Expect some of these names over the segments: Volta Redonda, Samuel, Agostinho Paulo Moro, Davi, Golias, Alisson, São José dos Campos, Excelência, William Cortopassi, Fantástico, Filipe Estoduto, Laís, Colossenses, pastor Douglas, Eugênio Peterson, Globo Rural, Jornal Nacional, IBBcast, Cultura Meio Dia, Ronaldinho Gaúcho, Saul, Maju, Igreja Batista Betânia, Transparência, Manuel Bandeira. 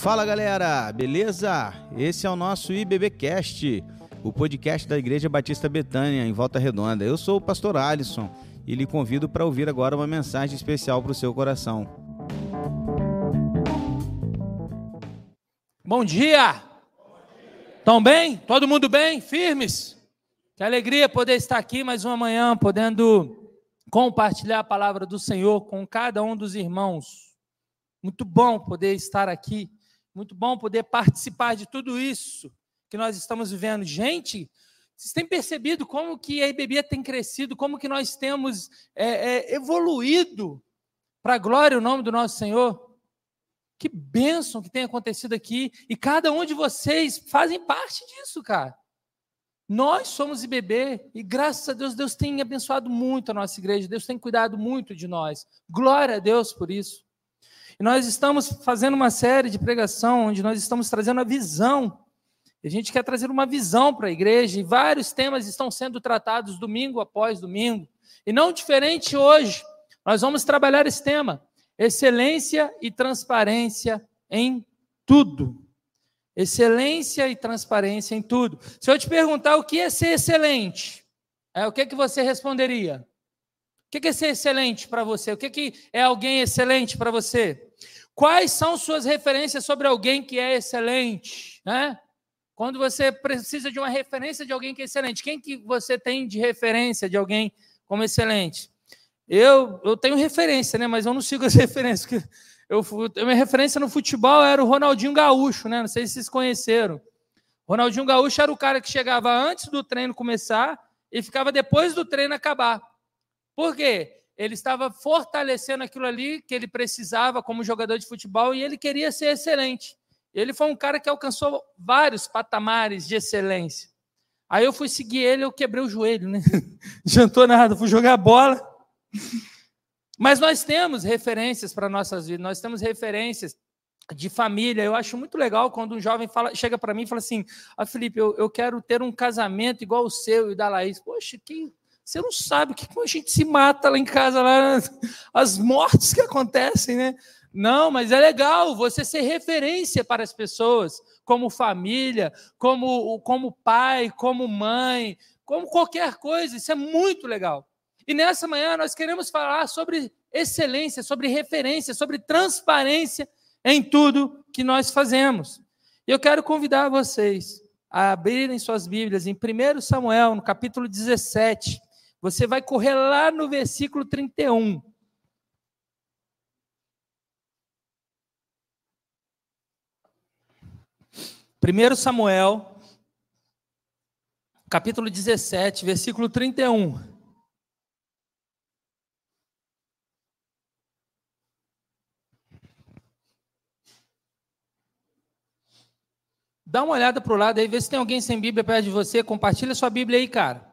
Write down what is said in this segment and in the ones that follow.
Fala galera, beleza? Esse é o nosso IBBcast, o podcast da Igreja Batista Betânia, em Volta Redonda. Eu sou o pastor Alisson e lhe convido para ouvir agora uma mensagem especial para o seu coração. Bom dia! Estão bem? Todo mundo bem? Firmes? Que alegria poder estar aqui mais uma manhã, podendo compartilhar a palavra do Senhor com cada um dos irmãos. Muito bom poder estar aqui. Muito bom poder participar de tudo isso que nós estamos vivendo. Gente, vocês têm percebido como que a IBB tem crescido, como que nós temos evoluído para a glória e o nome do nosso Senhor? Que bênção que tem acontecido aqui. E cada um de vocês fazem parte disso, cara. Nós somos IBB e graças a Deus, Deus tem abençoado muito a nossa igreja. Deus tem cuidado muito de nós. Glória a Deus por isso. E nós estamos fazendo uma série de pregação onde nós estamos trazendo a visão. A gente quer trazer uma visão para a igreja e vários temas estão sendo tratados domingo após domingo. E não diferente hoje, nós vamos trabalhar esse tema, excelência e transparência em tudo. Excelência e transparência em tudo. Se eu te perguntar o que é ser excelente, o que é que você responderia? O que é ser excelente para você? O que é alguém excelente para você? Quais são suas referências sobre alguém que é excelente? Né? Quando você precisa de uma referência de alguém que é excelente, quem que você tem de referência de alguém como excelente? Eu tenho referência, né? Mas eu não sigo as referências. Porque minha referência no futebol era o Ronaldinho Gaúcho, né? Não sei se vocês conheceram. O Ronaldinho Gaúcho era o cara que chegava antes do treino começar e ficava depois do treino acabar. Por quê? Ele estava fortalecendo aquilo ali que ele precisava como jogador de futebol e ele queria ser excelente. Ele foi um cara que alcançou vários patamares de excelência. Aí eu fui seguir ele, eu quebrei o joelho, né? Jantou nada, fui jogar bola. Mas nós temos referências para nossas vidas, nós temos referências de família. Eu acho muito legal quando um jovem chega para mim e fala assim: Felipe, eu quero ter um casamento igual o seu e o da Laís. Poxa, que... Você não sabe o que a gente se mata lá em casa, lá, as mortes que acontecem, né? Não, mas é legal você ser referência para as pessoas, como família, como pai, como mãe, como qualquer coisa. Isso é muito legal. E nessa manhã nós queremos falar sobre excelência, sobre referência, sobre transparência em tudo que nós fazemos. E eu quero convidar vocês a abrirem suas Bíblias em 1 Samuel, no capítulo 17. Você vai correr lá no versículo 31. Primeiro Samuel, capítulo 17, versículo 31. Dá uma olhada para o lado aí, vê se tem alguém sem Bíblia perto de você, compartilha sua Bíblia aí, cara.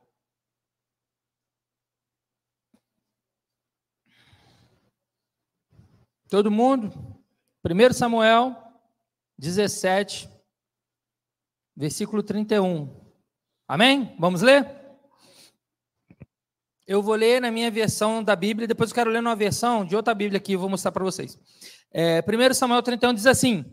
Todo mundo? 1 Samuel 17, versículo 31. Amém? Vamos ler? Eu vou ler na minha versão da Bíblia, depois eu quero ler numa versão de outra Bíblia aqui, eu vou mostrar para vocês. 1 Samuel 31 diz assim: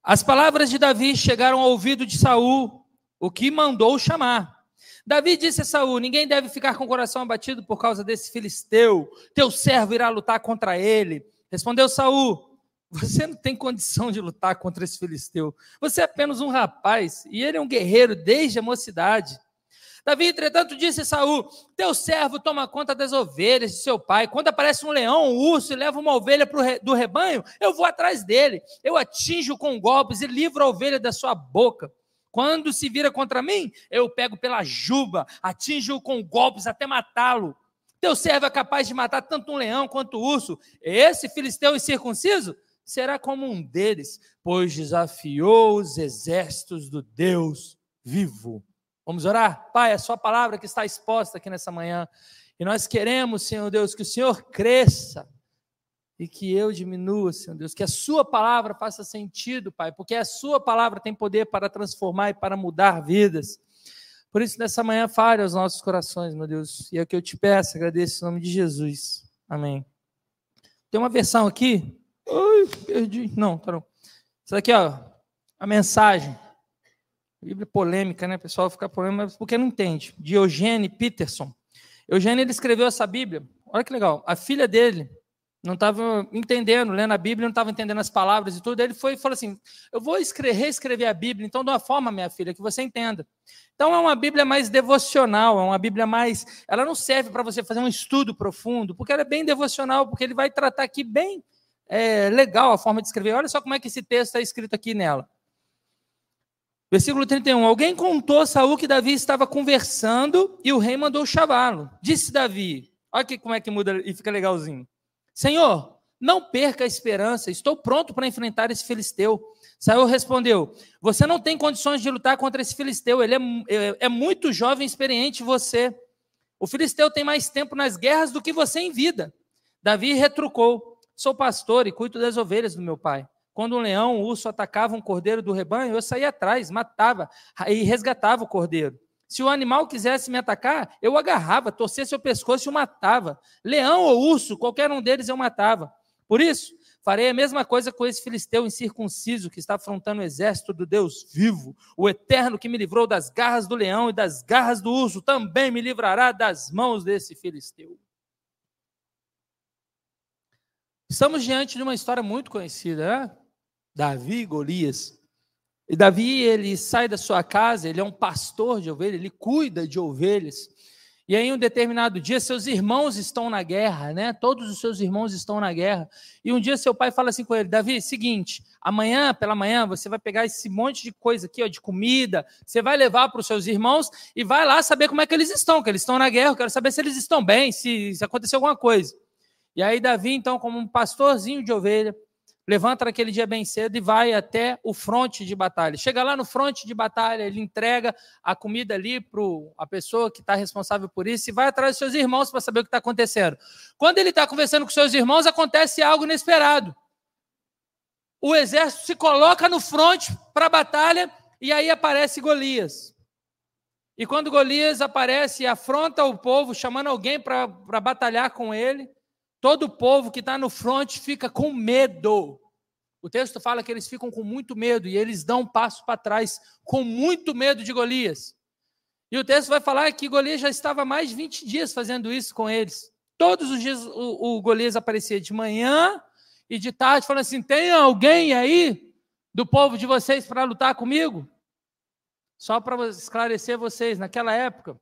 As palavras de Davi chegaram ao ouvido de Saul, o que mandou chamar. Davi disse a Saul: Ninguém deve ficar com o coração abatido por causa desse filisteu. Teu servo irá lutar contra ele. Respondeu Saul: Você não tem condição de lutar contra esse filisteu. Você é apenas um rapaz, e ele é um guerreiro desde a mocidade. Davi, entretanto, disse a Saul: Teu servo toma conta das ovelhas de seu pai. Quando aparece um leão, um urso, e leva uma ovelha do rebanho, eu vou atrás dele. Eu atinjo com golpes e livro a ovelha da sua boca. Quando se vira contra mim, eu pego pela juba, atinjo-o com golpes até matá-lo. Teu servo é capaz de matar tanto um leão quanto um urso. Esse filisteu incircunciso será como um deles, pois desafiou os exércitos do Deus vivo. Vamos orar? Pai, é a sua palavra que está exposta aqui nessa manhã. E nós queremos, Senhor Deus, que o Senhor cresça e que eu diminua, Senhor Deus. Que a sua palavra faça sentido, Pai, porque a sua palavra tem poder para transformar e para mudar vidas. Por isso, nessa manhã, fale aos nossos corações, meu Deus. E é o que eu te peço, agradeço em nome de Jesus. Amém. Tem uma versão aqui. Ai, perdi. Não, tá não. Isso daqui, ó. A mensagem. Bíblia polêmica, né? O pessoal fica polêmico porque não entende. De Eugênio Peterson. Eugênio, ele escreveu essa Bíblia. Olha que legal. A filha dele não estava entendendo, lendo a Bíblia, não estava entendendo as palavras e tudo. Ele foi e falou assim, eu vou reescrever a Bíblia, então, de uma forma, minha filha, que você entenda. Então, é uma Bíblia mais devocional, é uma Bíblia mais... Ela não serve para você fazer um estudo profundo, porque ela é bem devocional, porque ele vai tratar aqui bem legal a forma de escrever. Olha só como é que esse texto está escrito aqui nela. Versículo 31, alguém contou a Saúl que Davi estava conversando e o rei mandou chamá-lo. Disse Davi, olha aqui como é que muda e fica legalzinho. Senhor, não perca a esperança, estou pronto para enfrentar esse filisteu. Saúl respondeu, você não tem condições de lutar contra esse filisteu, ele é muito jovem e experiente você. O filisteu tem mais tempo nas guerras do que você em vida. Davi retrucou, sou pastor e cuido das ovelhas do meu pai. Quando um leão, um urso atacava um cordeiro do rebanho, eu saía atrás, matava e resgatava o cordeiro. Se o animal quisesse me atacar, eu agarrava, torcia seu pescoço e o matava. Leão ou urso, qualquer um deles eu matava. Por isso, farei a mesma coisa com esse filisteu incircunciso que está afrontando o exército do Deus vivo. O eterno que me livrou das garras do leão e das garras do urso também me livrará das mãos desse filisteu. Estamos diante de uma história muito conhecida, né? Davi e Golias. E Davi, ele sai da sua casa, ele é um pastor de ovelhas, ele cuida de ovelhas. E aí, um determinado dia, seus irmãos estão na guerra, né? Todos os seus irmãos estão na guerra. E um dia, seu pai fala assim com ele, Davi, seguinte, amanhã, pela manhã, você vai pegar esse monte de coisa aqui, ó, de comida, você vai levar para os seus irmãos e vai lá saber como é que eles estão, que eles estão na guerra, eu quero saber se eles estão bem, se aconteceu alguma coisa. E aí Davi, então, como um pastorzinho de ovelha, levanta naquele dia bem cedo e vai até o fronte de batalha. Chega lá no fronte de batalha, ele entrega a comida ali para a pessoa que está responsável por isso e vai atrás dos seus irmãos para saber o que está acontecendo. Quando ele está conversando com seus irmãos, acontece algo inesperado. O exército se coloca no fronte para a batalha e aí aparece Golias. E quando Golias aparece e afronta o povo, chamando alguém para batalhar com ele, todo o povo que está no fronte fica com medo. O texto fala que eles ficam com muito medo e eles dão um passo para trás com muito medo de Golias. E o texto vai falar que Golias já estava há mais de 20 dias fazendo isso com eles. Todos os dias o Golias aparecia de manhã e de tarde falando assim, tem alguém aí do povo de vocês para lutar comigo? Só para esclarecer vocês, naquela época,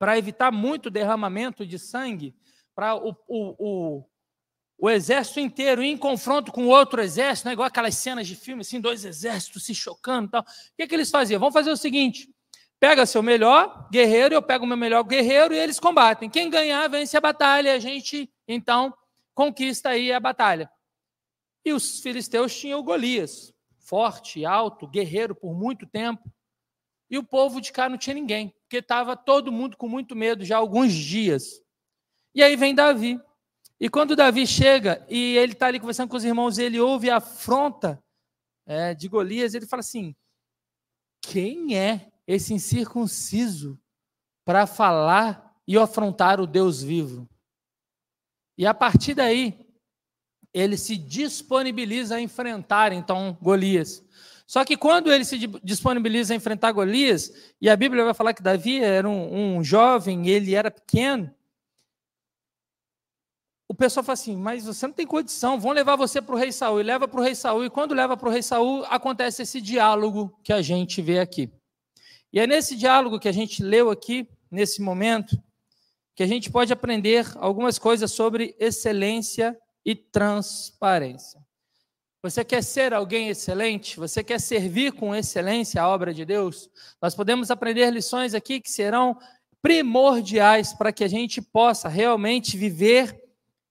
para evitar muito derramamento de sangue, para o exército inteiro ir em confronto com outro exército, né? Igual aquelas cenas de filme, assim, dois exércitos se chocando e tal. O que que eles faziam? Vamos fazer o seguinte, pega seu melhor guerreiro, eu pego o meu melhor guerreiro e eles combatem. Quem ganhar vence a batalha, a gente, então, conquista aí a batalha. E os filisteus tinham o Golias, forte, alto, guerreiro por muito tempo. E o povo de cá não tinha ninguém, porque estava todo mundo com muito medo já há alguns dias. E aí vem Davi, e quando Davi chega e ele está ali conversando com os irmãos, ele ouve a afronta de Golias, ele fala assim, quem é esse incircunciso para falar e afrontar o Deus vivo? E a partir daí, ele se disponibiliza a enfrentar então Golias. Só que quando ele se disponibiliza a enfrentar Golias, e a Bíblia vai falar que Davi era um jovem, ele era pequeno, o pessoal fala assim, mas você não tem condição, vão levar você para o rei Saúl, e leva para o rei Saúl, e quando leva para o rei Saúl, acontece esse diálogo que a gente vê aqui. E é nesse diálogo que a gente leu aqui, nesse momento, que a gente pode aprender algumas coisas sobre excelência e transparência. Você quer ser alguém excelente? Você quer servir com excelência a obra de Deus? Nós podemos aprender lições aqui que serão primordiais para que a gente possa realmente viver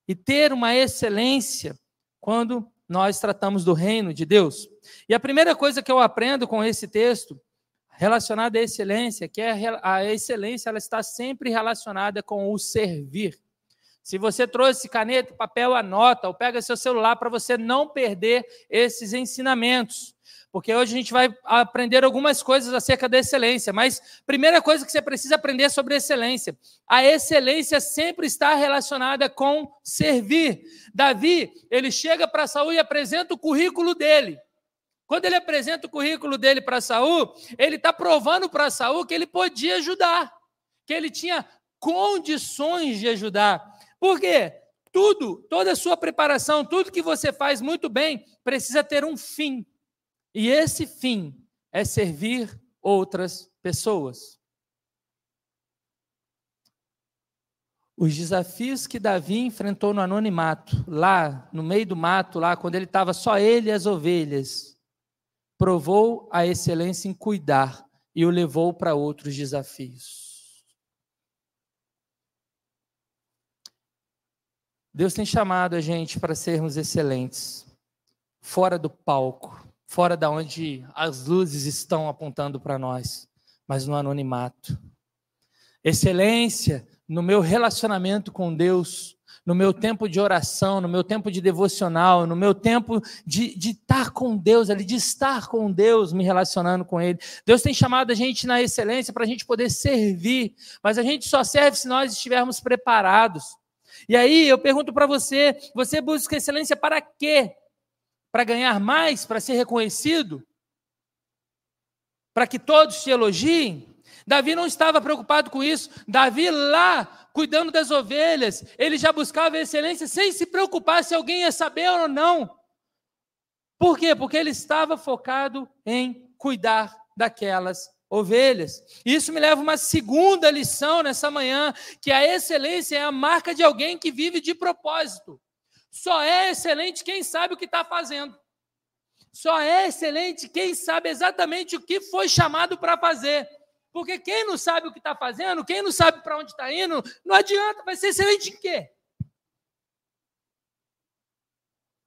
e ter uma excelência quando nós tratamos do reino de Deus. E a primeira coisa que eu aprendo com esse texto relacionada à excelência, que a excelência ela está sempre relacionada com o servir. Se você trouxe caneta, papel, anota, ou pega seu celular para você não perder esses ensinamentos. Porque hoje a gente vai aprender algumas coisas acerca da excelência, mas primeira coisa que você precisa aprender sobre excelência. A excelência sempre está relacionada com servir. Davi, ele chega para Saul e apresenta o currículo dele. Quando ele apresenta o currículo dele para Saul, ele está provando para Saul que ele podia ajudar, que ele tinha condições de ajudar. Por quê? Toda a sua preparação, tudo que você faz muito bem, precisa ter um fim. E esse fim é servir outras pessoas. Os desafios que Davi enfrentou no anonimato, lá no meio do mato, lá quando ele estava só ele e as ovelhas, provou a excelência em cuidar e o levou para outros desafios. Deus tem chamado a gente para sermos excelentes, fora do palco, fora da onde as luzes estão apontando para nós, mas no anonimato. Excelência no meu relacionamento com Deus, no meu tempo de oração, no meu tempo de devocional, no meu tempo de estar com Deus ali, de estar com Deus, me relacionando com Ele. Deus tem chamado a gente na excelência para a gente poder servir, mas a gente só serve se nós estivermos preparados. E aí eu pergunto para você, você busca excelência para quê? Para ganhar mais? Para ser reconhecido? Para que todos te elogiem? Davi não estava preocupado com isso. Davi lá, cuidando das ovelhas, ele já buscava excelência sem se preocupar se alguém ia saber ou não. Por quê? Porque ele estava focado em cuidar daquelas ovelhas. Isso me leva a uma segunda lição nessa manhã, que a excelência é a marca de alguém que vive de propósito. Só é excelente quem sabe o que está fazendo. Só é excelente quem sabe exatamente o que foi chamado para fazer. Porque quem não sabe o que está fazendo, quem não sabe para onde está indo, não adianta, vai ser excelente em quê?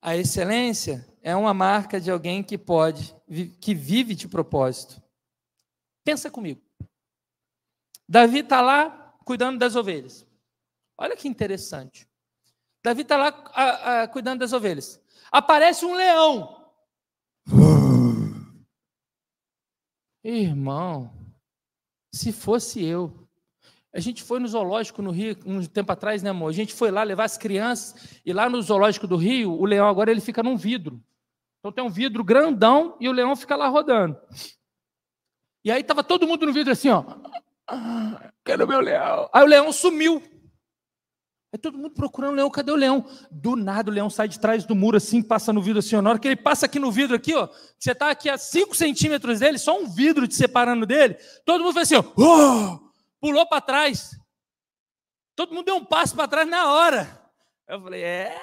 A excelência é uma marca de alguém que vive de propósito. Pensa comigo. Davi está lá cuidando das ovelhas. Olha que interessante. Davi está lá cuidando das ovelhas. Aparece um leão. Irmão, se fosse eu. A gente foi no zoológico no Rio, um tempo atrás, né, amor? A gente foi lá levar as crianças, e lá no zoológico do Rio, o leão agora ele fica num vidro. Então tem um vidro grandão e o leão fica lá rodando. E aí estava todo mundo no vidro assim, ó. Ah, quero meu leão. Aí o leão sumiu. Aí todo mundo procurando o leão, cadê o leão? Do nada o leão sai de trás do muro assim, passa no vidro assim, ó. Na hora que ele passa aqui no vidro aqui, ó, você está aqui a 5 centímetros dele, só um vidro te separando dele, todo mundo fez assim, ó. Oh! Pulou para trás. Todo mundo deu um passo para trás na hora. Eu falei, é...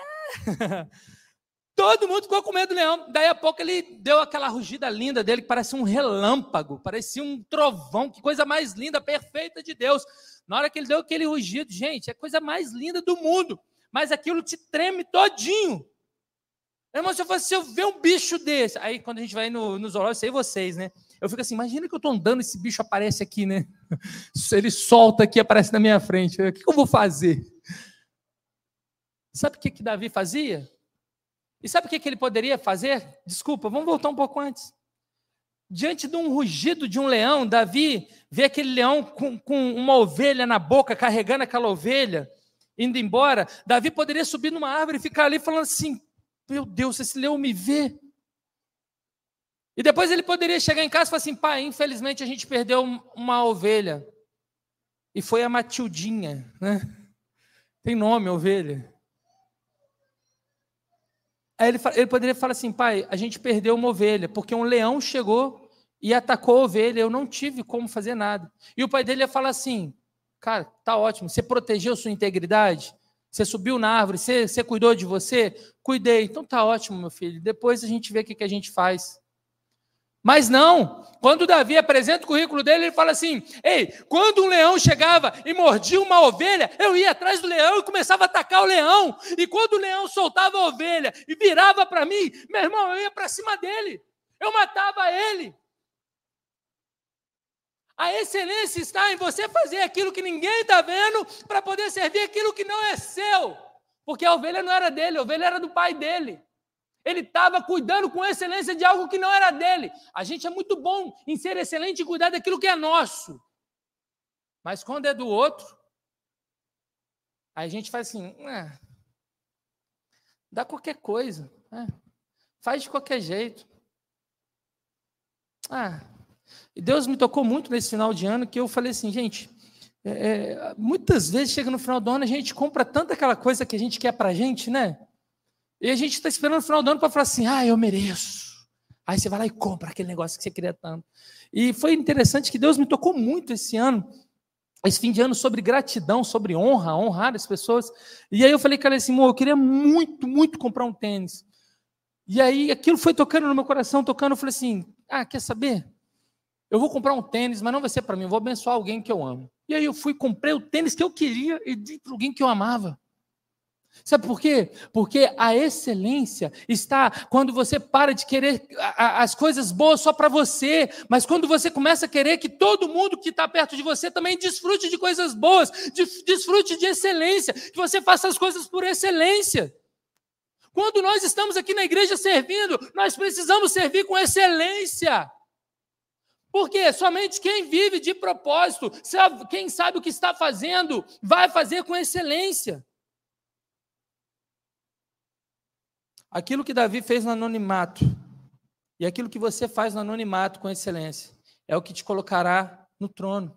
Todo mundo ficou com medo do leão. Daí a pouco ele deu aquela rugida linda dele, que parecia um relâmpago, parecia um trovão, que coisa mais linda, perfeita de Deus. Na hora que ele deu aquele rugido, gente, é a coisa mais linda do mundo, mas aquilo te treme todinho. Irmão, se eu ver um bicho desse, aí quando a gente vai no zoológico, sei vocês, né? Eu fico assim, imagina que eu estou andando, esse bicho aparece aqui, né? Ele solta aqui, aparece na minha frente. O que eu vou fazer? Sabe o que Davi fazia? E sabe o que ele poderia fazer? Desculpa, vamos voltar um pouco antes. Diante de um rugido de um leão, Davi vê aquele leão com uma ovelha na boca, carregando aquela ovelha, indo embora. Davi poderia subir numa árvore e ficar ali falando assim, meu Deus, esse leão me vê. E depois ele poderia chegar em casa e falar assim, pai, infelizmente a gente perdeu uma ovelha. E foi a Matildinha, né? Tem nome, ovelha. Aí ele poderia falar assim, pai, a gente perdeu uma ovelha, porque um leão chegou e atacou a ovelha, eu não tive como fazer nada. E o pai dele ia falar assim, cara, tá ótimo, você protegeu sua integridade, você subiu na árvore, você cuidou de você, cuidei, então tá ótimo, meu filho, depois a gente vê o que a gente faz. Mas não, quando Davi apresenta o currículo dele, ele fala assim, ei, quando um leão chegava e mordia uma ovelha, eu ia atrás do leão e começava a atacar o leão, e quando o leão soltava a ovelha e virava para mim, meu irmão, eu ia para cima dele, eu matava ele. A excelência está em você fazer aquilo que ninguém está vendo para poder servir aquilo que não é seu. Porque a ovelha não era dele, a ovelha era do pai dele. Ele estava cuidando com excelência de algo que não era dele. A gente é muito bom em ser excelente e cuidar daquilo que é nosso. Mas quando é do outro, aí a gente faz assim, dá qualquer coisa, faz de qualquer jeito. E Deus me tocou muito nesse final de ano que eu falei assim, gente, muitas vezes chega no final do ano, a gente compra tanta aquela coisa que a gente quer pra gente, né? E a gente está esperando o final do ano para falar assim, eu mereço. Aí você vai lá e compra aquele negócio que você queria tanto. E foi interessante que Deus me tocou muito esse ano, esse fim de ano, sobre gratidão, sobre honra, honrar as pessoas. E aí eu falei, cara, assim, amor, eu queria muito, muito comprar um tênis. E aí aquilo foi tocando no meu coração, tocando, eu falei assim, quer saber? Eu vou comprar um tênis, mas não vai ser para mim, eu vou abençoar alguém que eu amo. E aí eu fui, comprei o tênis que eu queria e dei para alguém que eu amava. Sabe por quê? Porque a excelência está quando você para de querer as coisas boas só para você, mas quando você começa a querer que todo mundo que está perto de você também desfrute de coisas boas, desfrute de excelência, que você faça as coisas por excelência. Quando nós estamos aqui na igreja servindo, nós precisamos servir com excelência. Porque somente quem vive de propósito, quem sabe o que está fazendo, vai fazer com excelência. Aquilo que Davi fez no anonimato e aquilo que você faz no anonimato com excelência é o que te colocará no trono.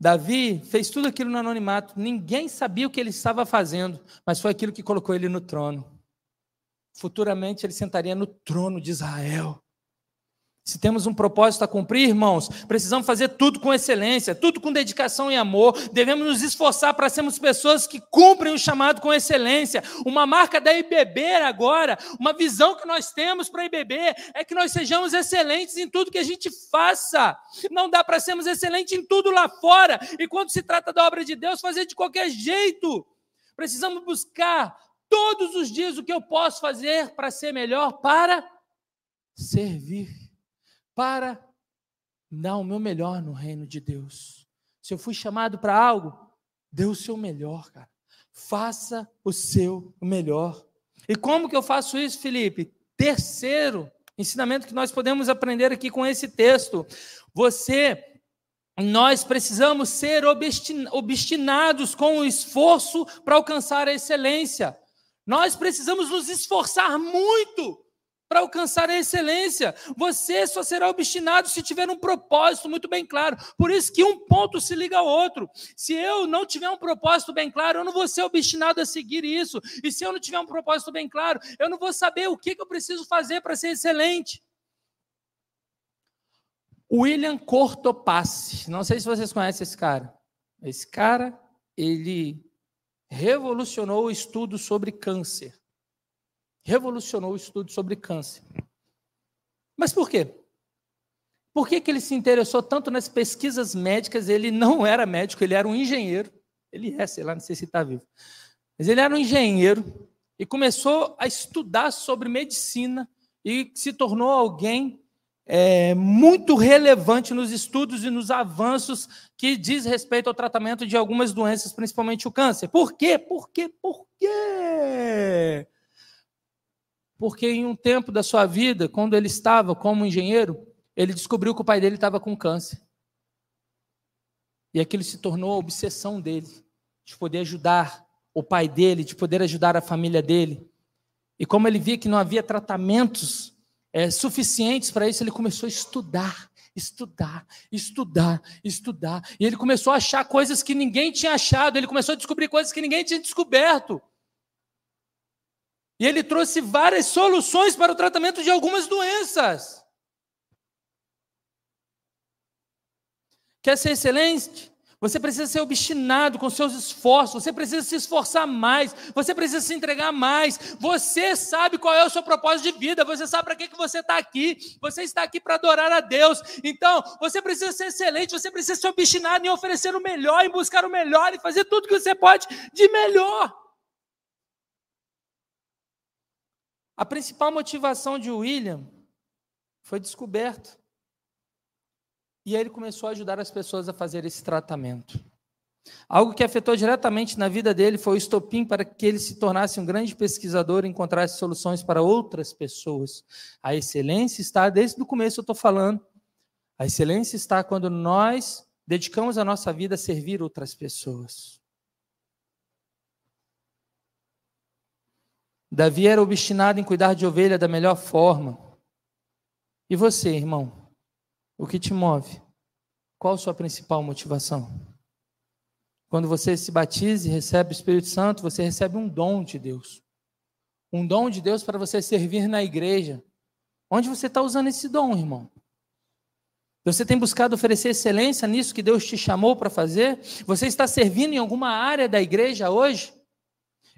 Davi fez tudo aquilo no anonimato, ninguém sabia o que ele estava fazendo, mas foi aquilo que colocou ele no trono. Futuramente ele sentaria no trono de Israel. Se temos um propósito a cumprir, irmãos, precisamos fazer tudo com excelência, tudo com dedicação e amor. Devemos nos esforçar para sermos pessoas que cumprem o chamado com excelência. Uma marca da IBB agora, uma visão que nós temos para a IBB é que nós sejamos excelentes em tudo que a gente faça. Não dá para sermos excelentes em tudo lá fora. E quando se trata da obra de Deus, fazer de qualquer jeito. Precisamos buscar todos os dias o que eu posso fazer para ser melhor, para servir, para dar o meu melhor no reino de Deus. Se eu fui chamado para algo, dê o seu melhor, cara. Faça o seu melhor. E como que eu faço isso, Felipe? Terceiro ensinamento que nós podemos aprender aqui com esse texto. Nós precisamos ser obstinados com o esforço para alcançar a excelência. Nós precisamos nos esforçar muito para alcançar a excelência. Você só será obstinado se tiver um propósito muito bem claro. Por isso que um ponto se liga ao outro. Se eu não tiver um propósito bem claro, eu não vou ser obstinado a seguir isso. E se eu não tiver um propósito bem claro, eu não vou saber o que eu preciso fazer para ser excelente. William Cortopassi. Não sei se vocês conhecem esse cara. Esse cara, ele revolucionou o estudo sobre câncer. Revolucionou o estudo sobre câncer. Mas por quê? Por que que ele se interessou tanto nas pesquisas médicas? Ele não era médico, ele era um engenheiro. Ele é, sei lá, não sei se está vivo. Mas ele era um engenheiro e começou a estudar sobre medicina e se tornou alguém muito relevante nos estudos e nos avanços que diz respeito ao tratamento de algumas doenças, principalmente o câncer. Por quê? Por quê? Por quê? Porque em um tempo da sua vida, quando ele estava como engenheiro, ele descobriu que o pai dele estava com câncer. E aquilo se tornou a obsessão dele, de poder ajudar o pai dele, de poder ajudar a família dele. E como ele via que não havia tratamentos suficientes para isso, ele começou a estudar. E ele começou a achar coisas que ninguém tinha achado, ele começou a descobrir coisas que ninguém tinha descoberto. E ele trouxe várias soluções para o tratamento de algumas doenças. Quer ser excelente? Você precisa ser obstinado com seus esforços, você precisa se esforçar mais, você precisa se entregar mais, você sabe qual é o seu propósito de vida, você sabe para que você está aqui, você está aqui para adorar a Deus. Então, você precisa ser excelente, você precisa ser obstinado em oferecer o melhor, em buscar o melhor, em fazer tudo que você pode de melhor. A principal motivação de William foi descoberta. E ele começou a ajudar as pessoas a fazer esse tratamento. Algo que afetou diretamente na vida dele foi o estopim para que ele se tornasse um grande pesquisador e encontrasse soluções para outras pessoas. A excelência está, desde o começo eu estou falando, a excelência está quando nós dedicamos a nossa vida a servir outras pessoas. Davi era obstinado em cuidar de ovelha da melhor forma. E você, irmão? O que te move? Qual a sua principal motivação? Quando você se batiza e recebe o Espírito Santo, você recebe um dom de Deus. Um dom de Deus para você servir na igreja. Onde você está usando esse dom, irmão? Você tem buscado oferecer excelência nisso que Deus te chamou para fazer? Você está servindo em alguma área da igreja hoje?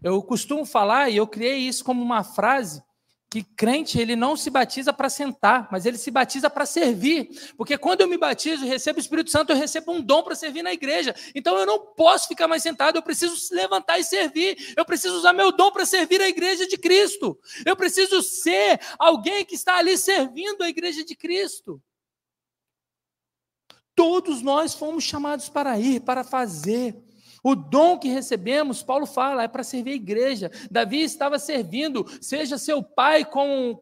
Eu costumo falar, e eu criei isso como uma frase, que crente ele não se batiza para sentar, mas ele se batiza para servir, porque quando eu me batizo e recebo o Espírito Santo, eu recebo um dom para servir na igreja, então eu não posso ficar mais sentado, eu preciso se levantar e servir, eu preciso usar meu dom para servir a igreja de Cristo, eu preciso ser alguém que está ali servindo a igreja de Cristo. Todos nós fomos chamados para ir, para fazer. O dom que recebemos, Paulo fala, é para servir a igreja. Davi estava servindo, seja seu pai como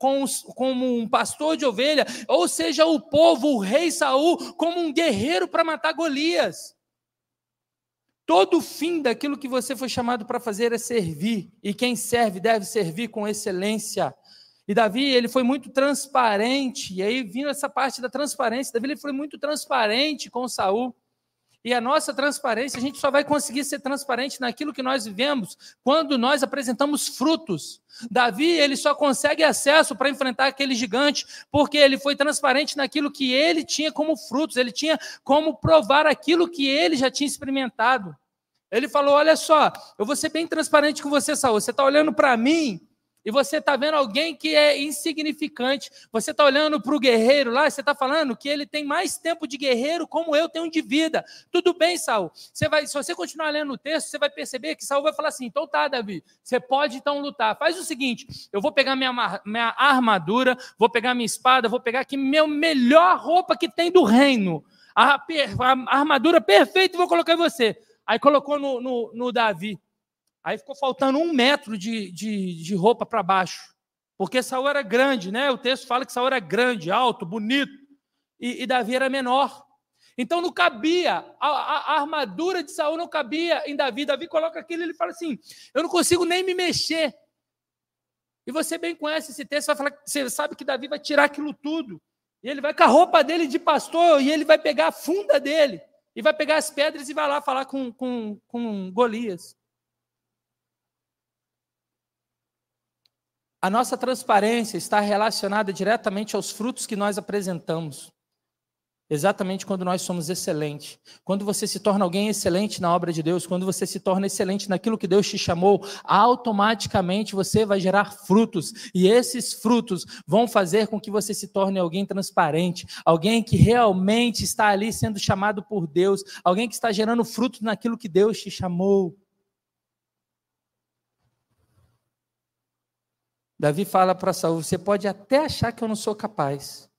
um pastor de ovelha, ou seja o povo, o rei Saul, como um guerreiro para matar Golias. Todo o fim daquilo que você foi chamado para fazer é servir, e quem serve deve servir com excelência. E Davi, ele foi muito transparente, e aí vindo essa parte da transparência, Davi ele foi muito transparente com Saul. E a nossa transparência, a gente só vai conseguir ser transparente naquilo que nós vivemos quando nós apresentamos frutos. Davi, ele só consegue acesso para enfrentar aquele gigante porque ele foi transparente naquilo que ele tinha como frutos, ele tinha como provar aquilo que ele já tinha experimentado. Ele falou, olha só, eu vou ser bem transparente com você, Saul, você está olhando para mim e você está vendo alguém que é insignificante, você está olhando para o guerreiro lá, você está falando que ele tem mais tempo de guerreiro como eu tenho de vida. Tudo bem, Saul, se você continuar lendo o texto, você vai perceber que Saul vai falar assim, então tá, Davi, você pode então lutar, faz o seguinte, eu vou pegar minha armadura, vou pegar minha espada, vou pegar aqui minha melhor roupa que tem do reino, a armadura perfeita, e vou colocar em você. Aí colocou no Davi. Aí ficou faltando 1 metro de roupa para baixo, porque Saul era grande, né? O texto fala que Saul era grande, alto, bonito, e Davi era menor. Então não cabia, a armadura de Saul não cabia em Davi. Davi coloca aquilo e ele fala assim, eu não consigo nem me mexer. E você bem conhece esse texto, vai falar, você sabe que Davi vai tirar aquilo tudo, e ele vai com a roupa dele de pastor, e ele vai pegar a funda dele, e vai pegar as pedras e vai lá falar com Golias. A nossa transparência está relacionada diretamente aos frutos que nós apresentamos. Exatamente quando nós somos excelentes. Quando você se torna alguém excelente na obra de Deus, quando você se torna excelente naquilo que Deus te chamou, automaticamente você vai gerar frutos. E esses frutos vão fazer com que você se torne alguém transparente, alguém que realmente está ali sendo chamado por Deus, alguém que está gerando frutos naquilo que Deus te chamou. Davi fala para Saul, você pode até achar que eu não sou capaz,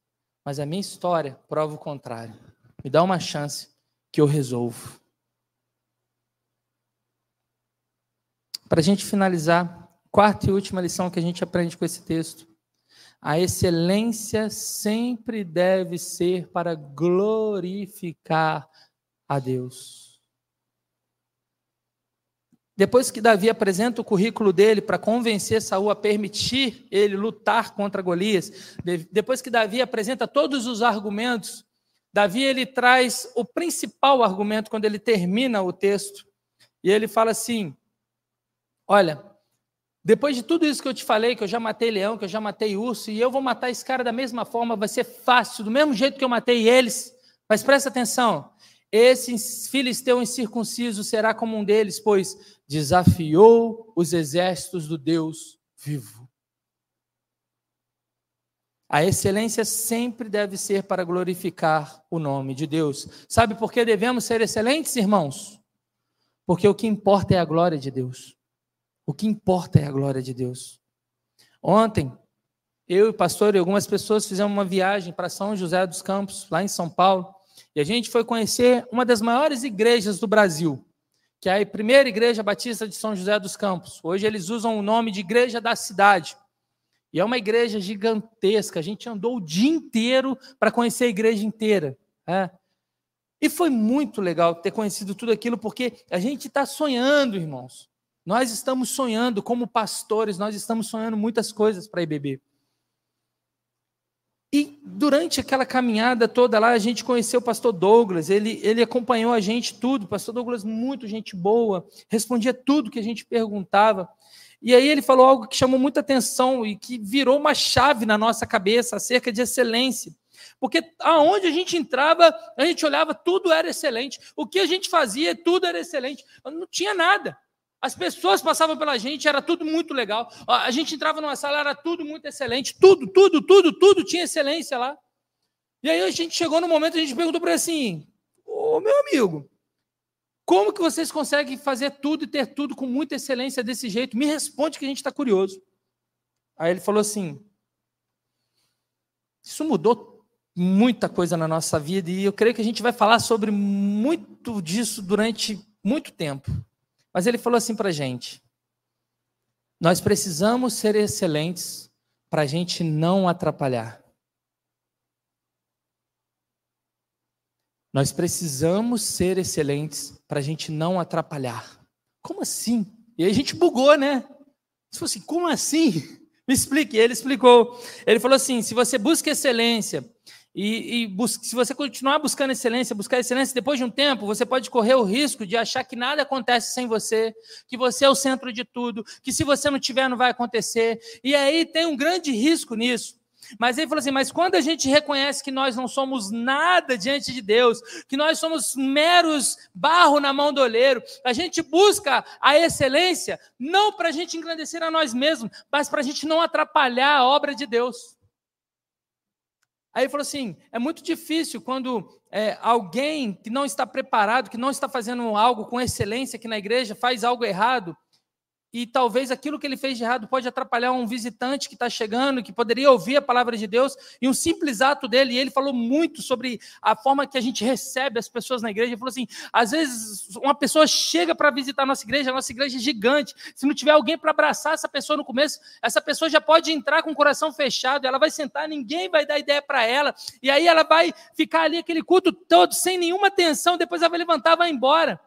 mas a minha história prova o contrário. Me dá uma chance que eu resolvo. Para a gente finalizar, quarta e última lição que a gente aprende com esse texto. A excelência sempre deve ser para glorificar a Deus. Depois que Davi apresenta o currículo dele para convencer Saul a permitir ele lutar contra Golias, depois que Davi apresenta todos os argumentos, Davi ele traz o principal argumento quando ele termina o texto. E ele fala assim, olha, depois de tudo isso que eu te falei, que eu já matei leão, que eu já matei urso, e eu vou matar esse cara da mesma forma, vai ser fácil, do mesmo jeito que eu matei eles, mas presta atenção. Esse filisteu incircunciso será como um deles, pois desafiou os exércitos do Deus vivo. A excelência sempre deve ser para glorificar o nome de Deus. Sabe por que devemos ser excelentes, irmãos? Porque o que importa é a glória de Deus. O que importa é a glória de Deus. Ontem, eu e o pastor e algumas pessoas fizemos uma viagem para São José dos Campos, lá em São Paulo, e a gente foi conhecer uma das maiores igrejas do Brasil, que é a primeira Igreja Batista de São José dos Campos. Hoje eles usam o nome de Igreja da Cidade. E é uma igreja gigantesca. A gente andou o dia inteiro para conhecer a igreja inteira. Né? E foi muito legal ter conhecido tudo aquilo, porque a gente está sonhando, irmãos. Nós estamos sonhando, como pastores, nós estamos sonhando muitas coisas para a IBB. E durante aquela caminhada toda lá, a gente conheceu o pastor Douglas, ele acompanhou a gente tudo, o pastor Douglas muito gente boa, respondia tudo que a gente perguntava. E aí ele falou algo que chamou muita atenção e que virou uma chave na nossa cabeça acerca de excelência. Porque aonde a gente entrava, a gente olhava, tudo era excelente. O que a gente fazia, tudo era excelente. Não tinha nada. As pessoas passavam pela gente, era tudo muito legal. A gente entrava numa sala, era tudo muito excelente. Tudo tinha excelência lá. E aí a gente chegou no momento, a gente perguntou para ele assim, ô meu amigo, como que vocês conseguem fazer tudo e ter tudo com muita excelência desse jeito? Me responde, que a gente está curioso. Aí ele falou assim, isso mudou muita coisa na nossa vida e eu creio que a gente vai falar sobre muito disso durante muito tempo. Mas ele falou assim para a gente, nós precisamos ser excelentes para a gente não atrapalhar. Nós precisamos ser excelentes para a gente não atrapalhar. Como assim? E aí a gente bugou, né? Ele falou assim, como assim? Me explique. Ele explicou. Ele falou assim, se você busca excelência se você continuar buscando excelência, depois de um tempo, você pode correr o risco de achar que nada acontece sem você, que você é o centro de tudo, que se você não tiver, não vai acontecer. E aí tem um grande risco nisso. Mas ele falou assim, mas quando a gente reconhece que nós não somos nada diante de Deus, que nós somos meros barro na mão do oleiro, a gente busca a excelência não para a gente engrandecer a nós mesmos, mas para a gente não atrapalhar a obra de Deus. Aí ele falou assim, é muito difícil quando alguém que não está preparado, que não está fazendo algo com excelência aqui na igreja, faz algo errado, e talvez aquilo que ele fez de errado pode atrapalhar um visitante que está chegando, que poderia ouvir a palavra de Deus, e um simples ato dele. E ele falou muito sobre a forma que a gente recebe as pessoas na igreja. Ele falou assim, às vezes uma pessoa chega para visitar a nossa igreja é gigante, se não tiver alguém para abraçar essa pessoa no começo, essa pessoa já pode entrar com o coração fechado, ela vai sentar, ninguém vai dar ideia para ela, e aí ela vai ficar ali aquele culto todo, sem nenhuma atenção, depois ela vai levantar, vai embora.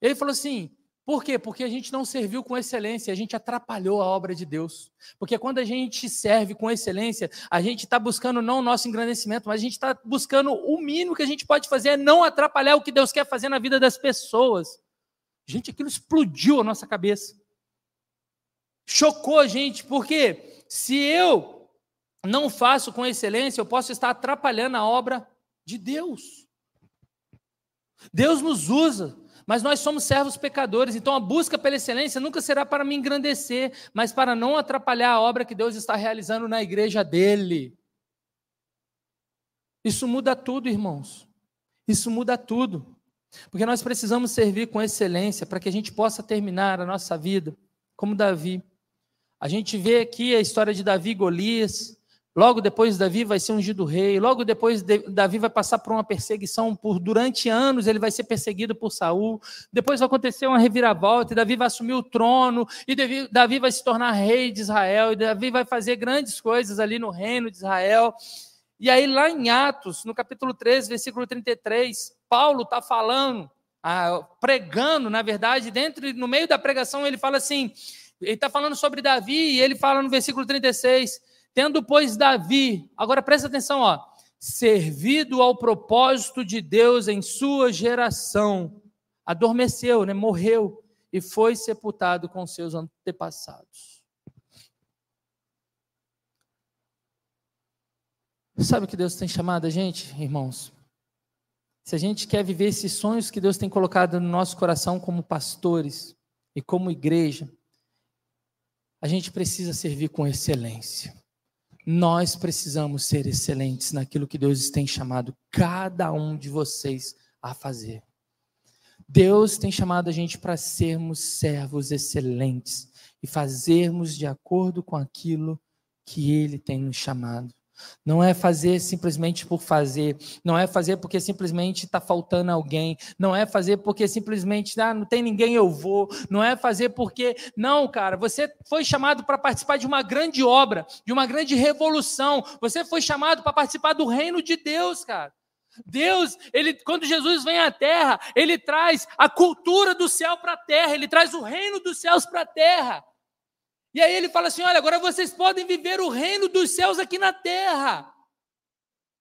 Ele falou assim, por quê? Porque a gente não serviu com excelência, a gente atrapalhou a obra de Deus. Porque quando a gente serve com excelência, a gente está buscando não o nosso engrandecimento, mas a gente está buscando o mínimo que a gente pode fazer, é não atrapalhar o que Deus quer fazer na vida das pessoas. Gente, aquilo explodiu a nossa cabeça. Chocou a gente, porque se eu não faço com excelência, eu posso estar atrapalhando a obra de Deus. Deus nos usa. Mas nós somos servos pecadores, então a busca pela excelência nunca será para me engrandecer, mas para não atrapalhar a obra que Deus está realizando na igreja dele. Isso muda tudo, irmãos. Isso muda tudo. Porque nós precisamos servir com excelência para que a gente possa terminar a nossa vida como Davi. A gente vê aqui a história de Davi e Golias. Logo depois, Davi vai ser ungido rei. Logo depois, Davi vai passar por uma perseguição. Durante anos, ele vai ser perseguido por Saul. Depois vai acontecer uma reviravolta. E Davi vai assumir o trono. E Davi vai se tornar rei de Israel. E Davi vai fazer grandes coisas ali no reino de Israel. E aí, lá em Atos, no capítulo 13, versículo 33, Paulo está falando, pregando, na verdade, no meio da pregação, ele fala assim, ele está falando sobre Davi, e ele fala no versículo 36, tendo, pois, Davi, agora presta atenção, servido ao propósito de Deus em sua geração, adormeceu, né? Morreu e foi sepultado com seus antepassados. Sabe o que Deus tem chamado a gente, irmãos? Se a gente quer viver esses sonhos que Deus tem colocado no nosso coração como pastores e como igreja, a gente precisa servir com excelência. Nós precisamos ser excelentes naquilo que Deus tem chamado cada um de vocês a fazer. Deus tem chamado a gente para sermos servos excelentes e fazermos de acordo com aquilo que Ele tem nos chamado. Não é fazer simplesmente por fazer, não é fazer porque simplesmente está faltando alguém, não é fazer porque simplesmente não tem ninguém, eu vou, não é fazer porque, não, cara, você foi chamado para participar de uma grande obra, de uma grande revolução, você foi chamado para participar do reino de Deus, cara. Deus, ele, quando Jesus vem à terra, ele traz a cultura do céu para a terra, ele traz o reino dos céus para a terra. E aí ele fala assim, olha, agora vocês podem viver o reino dos céus aqui na terra.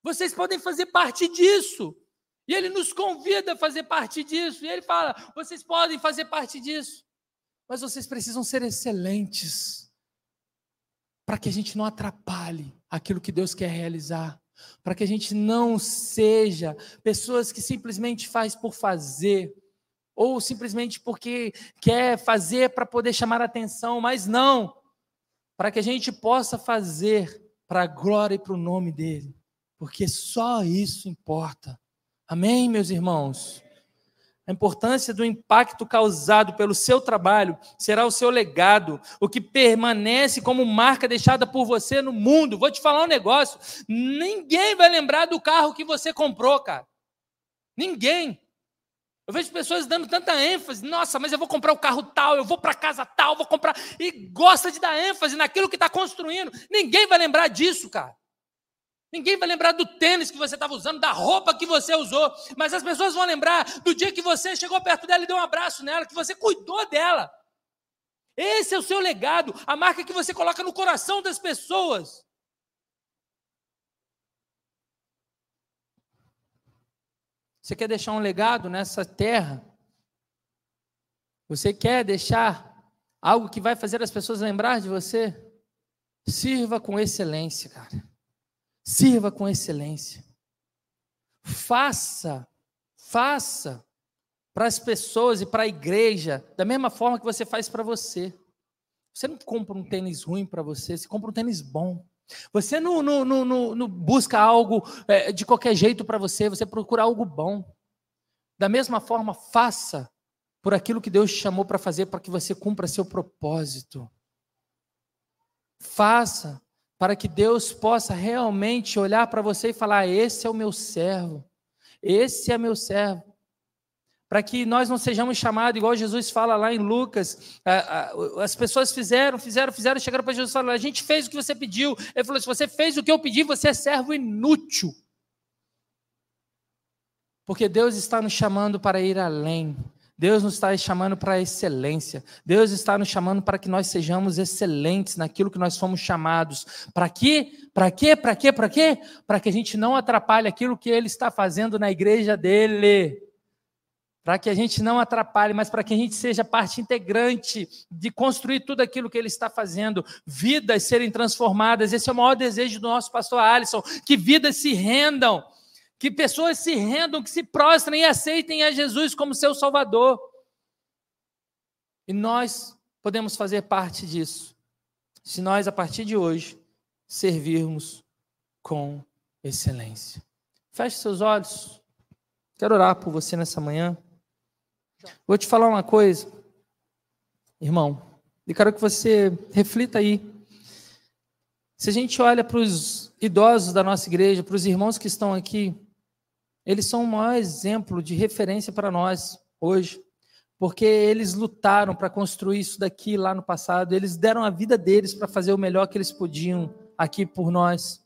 Vocês podem fazer parte disso. E ele nos convida a fazer parte disso. E ele fala, vocês podem fazer parte disso. Mas vocês precisam ser excelentes para que a gente não atrapalhe aquilo que Deus quer realizar. Para que a gente não seja pessoas que simplesmente faz por fazer, ou simplesmente porque quer fazer para poder chamar a atenção, mas não, para que a gente possa fazer para a glória e para o nome dele, porque só isso importa. Amém, meus irmãos? A importância do impacto causado pelo seu trabalho será o seu legado, o que permanece como marca deixada por você no mundo. Vou te falar um negócio, ninguém vai lembrar do carro que você comprou, cara. Ninguém. Eu vejo pessoas dando tanta ênfase, nossa, mas eu vou comprar o carro tal, eu vou para casa tal, vou comprar... E gosta de dar ênfase naquilo que está construindo. Ninguém vai lembrar disso, cara. Ninguém vai lembrar do tênis que você estava usando, da roupa que você usou, mas as pessoas vão lembrar do dia que você chegou perto dela e deu um abraço nela, que você cuidou dela. Esse é o seu legado, a marca que você coloca no coração das pessoas. Você quer deixar um legado nessa terra? Você quer deixar algo que vai fazer as pessoas lembrar de você? Sirva com excelência, cara. Sirva com excelência. Faça para as pessoas e para a igreja da mesma forma que você faz para você. Você não compra um tênis ruim para você, você compra um tênis bom. Você não busca algo de qualquer jeito para você, você procura algo bom. Da mesma forma, faça por aquilo que Deus te chamou para fazer, para que você cumpra seu propósito. Faça para que Deus possa realmente olhar para você e falar, esse é o meu servo, esse é meu servo. Para que nós não sejamos chamados, igual Jesus fala lá em Lucas, as pessoas fizeram, chegaram para Jesus e falaram, a gente fez o que você pediu. Ele falou, se você fez o que eu pedi, você é servo inútil. Porque Deus está nos chamando para ir além. Deus nos está chamando para a excelência. Deus está nos chamando para que nós sejamos excelentes naquilo que nós fomos chamados. Para quê? Para quê? Para quê? Para quê? Para que a gente não atrapalhe aquilo que Ele está fazendo na igreja dEle. Para que a gente não atrapalhe, mas para que a gente seja parte integrante de construir tudo aquilo que ele está fazendo, vidas serem transformadas. Esse é o maior desejo do nosso pastor Alisson, que vidas se rendam, que pessoas se rendam, que se prostrem e aceitem a Jesus como seu Salvador. E nós podemos fazer parte disso, se nós, a partir de hoje, servirmos com excelência. Feche seus olhos, quero orar por você nessa manhã. Vou te falar uma coisa, irmão, e quero que você reflita aí. Se a gente olha para os idosos da nossa igreja, para os irmãos que estão aqui, eles são o maior exemplo de referência para nós hoje, porque eles lutaram para construir isso daqui lá no passado, eles deram a vida deles para fazer o melhor que eles podiam aqui por nós.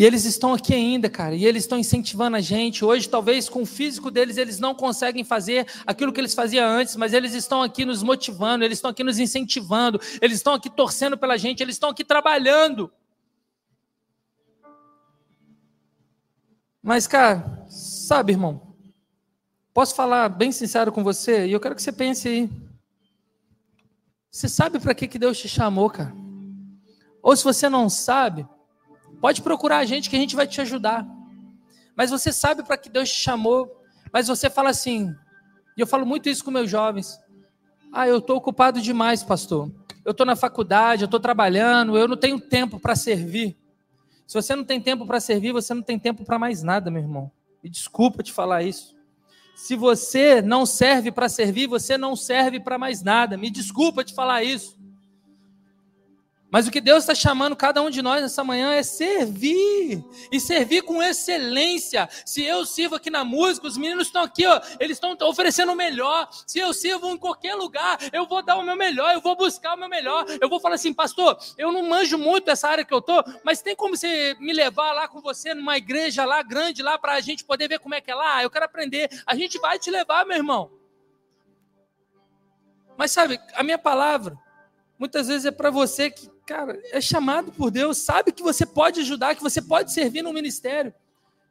E eles estão aqui ainda, cara, e eles estão incentivando a gente. Hoje, talvez, com o físico deles, eles não conseguem fazer aquilo que eles faziam antes, mas eles estão aqui nos motivando, eles estão aqui nos incentivando, eles estão aqui torcendo pela gente, eles estão aqui trabalhando. Mas, cara, sabe, irmão, posso falar bem sincero com você? E eu quero que você pense aí. Você sabe para que Deus te chamou, cara? Ou se você não sabe... Pode procurar a gente que a gente vai te ajudar. Mas você sabe para que Deus te chamou. Mas você fala assim, e eu falo muito isso com meus jovens. Eu estou ocupado demais, pastor. Eu estou na faculdade, eu estou trabalhando, eu não tenho tempo para servir. Se você não tem tempo para servir, você não tem tempo para mais nada, meu irmão. Me desculpa te falar isso. Se você não serve para servir, você não serve para mais nada. Me desculpa te falar isso. Mas o que Deus está chamando cada um de nós nessa manhã é servir, e servir com excelência. Se eu sirvo aqui na música, os meninos estão aqui, ó, eles estão oferecendo o melhor. Se eu sirvo em qualquer lugar, eu vou dar o meu melhor, eu vou buscar o meu melhor. Eu vou falar assim, pastor, eu não manjo muito essa área que eu estou, mas tem como você me levar lá com você numa igreja lá grande, lá para a gente poder ver como é que é lá? Eu quero aprender. A gente vai te levar, meu irmão. Mas sabe, a minha palavra, muitas vezes é para você que, cara, é chamado por Deus, sabe que você pode ajudar, que você pode servir no ministério,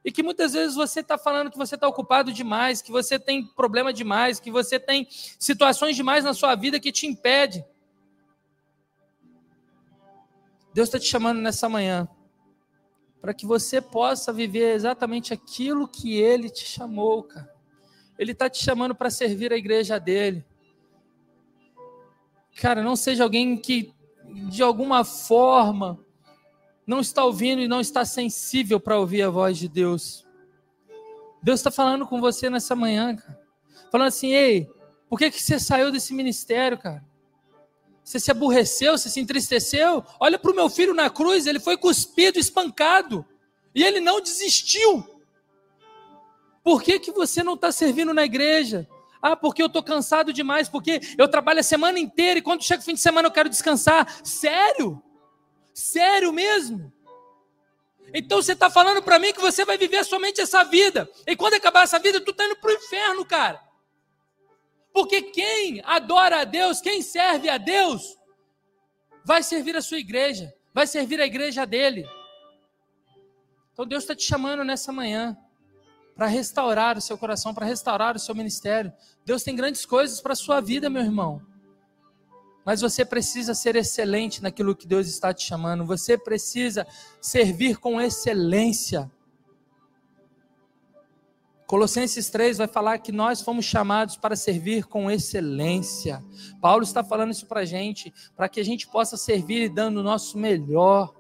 e que muitas vezes você está falando que você está ocupado demais, que você tem problema demais, que você tem situações demais na sua vida que te impede. Deus está te chamando nessa manhã, para que você possa viver exatamente aquilo que Ele te chamou, cara. Ele está te chamando para servir a igreja dEle. Cara, não seja alguém que, de alguma forma, não está ouvindo e não está sensível para ouvir a voz de Deus. Deus está falando com você nessa manhã, cara. Falando assim, ei, por que você saiu desse ministério, cara? Você se aborreceu, você se entristeceu? Olha para o meu filho na cruz, ele foi cuspido, espancado. E ele não desistiu. Por que você não está servindo na igreja? Ah, porque eu estou cansado demais, porque eu trabalho a semana inteira e quando chega o fim de semana eu quero descansar. Sério? Sério mesmo? Então você está falando para mim que você vai viver somente essa vida. E quando acabar essa vida, tu está indo para o inferno, cara. Porque quem adora a Deus, quem serve a Deus, vai servir a sua igreja, vai servir a igreja dele. Então Deus está te chamando nessa manhã para restaurar o seu coração, para restaurar o seu ministério. Deus tem grandes coisas para a sua vida, meu irmão. Mas você precisa ser excelente naquilo que Deus está te chamando. Você precisa servir com excelência. Colossenses 3 vai falar que nós fomos chamados para servir com excelência. Paulo está falando isso para a gente, para que a gente possa servir dando o nosso melhor.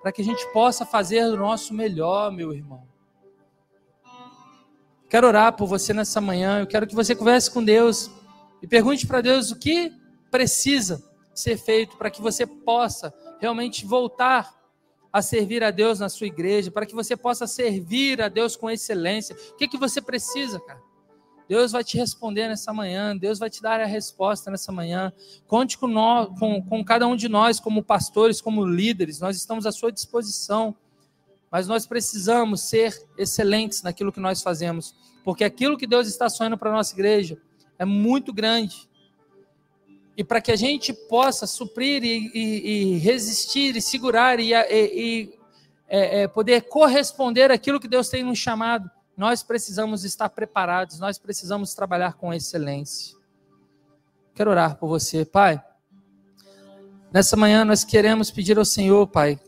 Para que a gente possa fazer o nosso melhor, meu irmão. Quero orar por você nessa manhã, eu quero que você converse com Deus e pergunte para Deus o que precisa ser feito para que você possa realmente voltar a servir a Deus na sua igreja, para que você possa servir a Deus com excelência. O que você precisa, cara? Deus vai te responder nessa manhã, Deus vai te dar a resposta nessa manhã. Conte com nós, com cada um de nós, como pastores, como líderes, nós estamos à sua disposição. Mas nós precisamos ser excelentes naquilo que nós fazemos. Porque aquilo que Deus está sonhando para a nossa igreja é muito grande. E para que a gente possa suprir e resistir e segurar e poder corresponder àquilo que Deus tem nos chamado, nós precisamos estar preparados, nós precisamos trabalhar com excelência. Quero orar por você, Pai. Nessa manhã nós queremos pedir ao Senhor, Pai,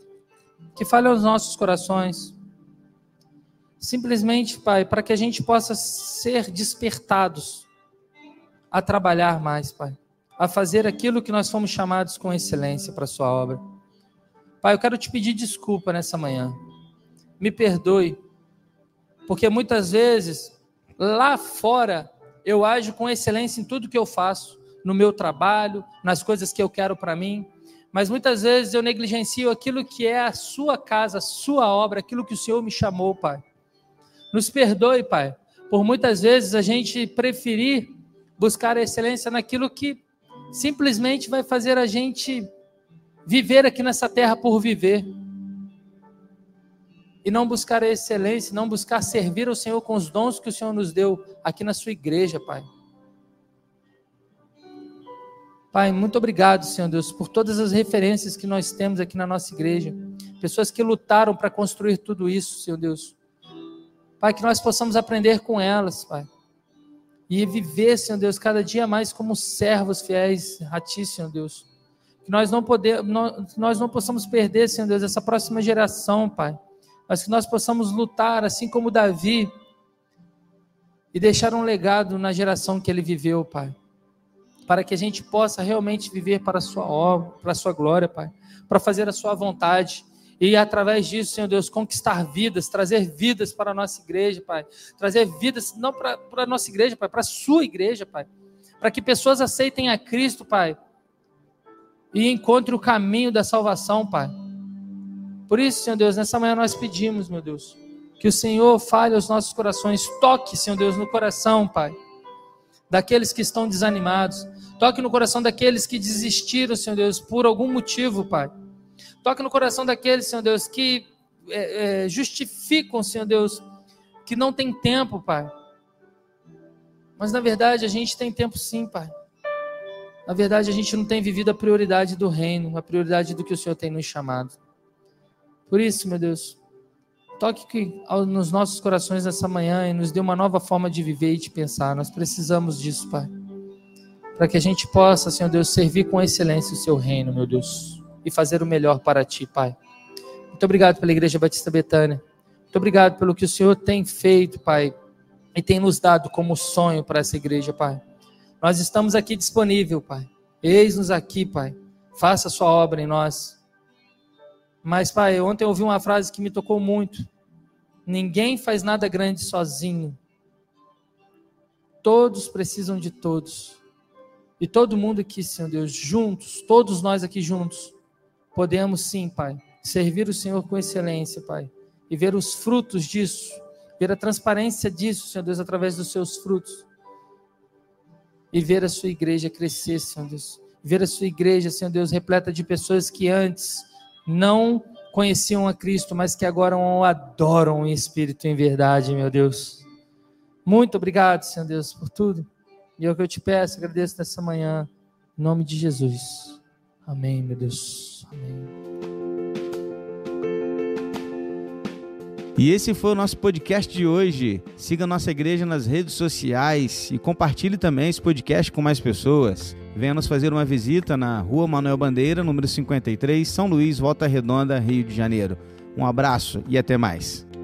que fale aos nossos corações, simplesmente, Pai, para que a gente possa ser despertados a trabalhar mais, Pai, a fazer aquilo que nós fomos chamados com excelência para a sua obra. Pai, eu quero te pedir desculpa nessa manhã, me perdoe, porque muitas vezes, lá fora, eu ajo com excelência em tudo que eu faço, no meu trabalho, nas coisas que eu quero para mim, mas muitas vezes eu negligencio aquilo que é a sua casa, a sua obra, aquilo que o Senhor me chamou, Pai. Nos perdoe, Pai, por muitas vezes a gente preferir buscar a excelência naquilo que simplesmente vai fazer a gente viver aqui nessa terra por viver. E não buscar a excelência, não buscar servir ao Senhor com os dons que o Senhor nos deu aqui na sua igreja, Pai. Pai, muito obrigado, Senhor Deus, por todas as referências que nós temos aqui na nossa igreja. Pessoas que lutaram para construir tudo isso, Senhor Deus. Pai, que nós possamos aprender com elas, Pai. E viver, Senhor Deus, cada dia mais como servos fiéis a Ti, Senhor Deus. Que nós não possamos perder, Senhor Deus, essa próxima geração, Pai. Mas que nós possamos lutar, assim como Davi, e deixar um legado na geração que ele viveu, Pai. Para que a gente possa realmente viver para a sua obra, para a sua glória, Pai, para fazer a sua vontade, e através disso, Senhor Deus, conquistar vidas, trazer vidas para a nossa igreja, Pai, trazer vidas, não para a nossa igreja, Pai, para a sua igreja, Pai, para que pessoas aceitem a Cristo, Pai, e encontre o caminho da salvação, Pai. Por isso, Senhor Deus, nessa manhã nós pedimos, meu Deus, que o Senhor fale aos nossos corações, toque, Senhor Deus, no coração, Pai, daqueles que estão desanimados, toque no coração daqueles que desistiram, Senhor Deus, por algum motivo, Pai. Toque no coração daqueles, Senhor Deus, que justificam, Senhor Deus, que não tem tempo, Pai. Mas na verdade a gente tem tempo sim, Pai. Na verdade a gente não tem vivido a prioridade do reino, a prioridade do que o Senhor tem nos chamado. Por isso, meu Deus, toque nos nossos corações nessa manhã e nos dê uma nova forma de viver e de pensar. Nós precisamos disso, Pai, para que a gente possa, Senhor Deus, servir com excelência o Seu reino, meu Deus, e fazer o melhor para Ti, Pai. Muito obrigado pela Igreja Batista Betânia. Muito obrigado pelo que o Senhor tem feito, Pai, e tem nos dado como sonho para essa igreja, Pai. Nós estamos aqui disponível, Pai. Eis-nos aqui, Pai. Faça a Sua obra em nós. Mas, Pai, ontem eu ouvi uma frase que me tocou muito. Ninguém faz nada grande sozinho. Todos precisam de todos. E todo mundo aqui, Senhor Deus, juntos, todos nós aqui juntos, podemos sim, Pai, servir o Senhor com excelência, Pai, e ver os frutos disso, ver a transparência disso, Senhor Deus, através dos Seus frutos, e ver a Sua igreja crescer, Senhor Deus, ver a Sua igreja, Senhor Deus, repleta de pessoas que antes não conheciam a Cristo, mas que agora o adoram em espírito e em verdade, meu Deus. Muito obrigado, Senhor Deus, por tudo. E é o que eu te peço, agradeço nessa manhã, em nome de Jesus. Amém, meu Deus. Amém. E esse foi o nosso podcast de hoje. Siga a nossa igreja nas redes sociais e compartilhe também esse podcast com mais pessoas. Venha nos fazer uma visita na Rua Manuel Bandeira, número 53, São Luís, Volta Redonda, Rio de Janeiro. Um abraço e até mais.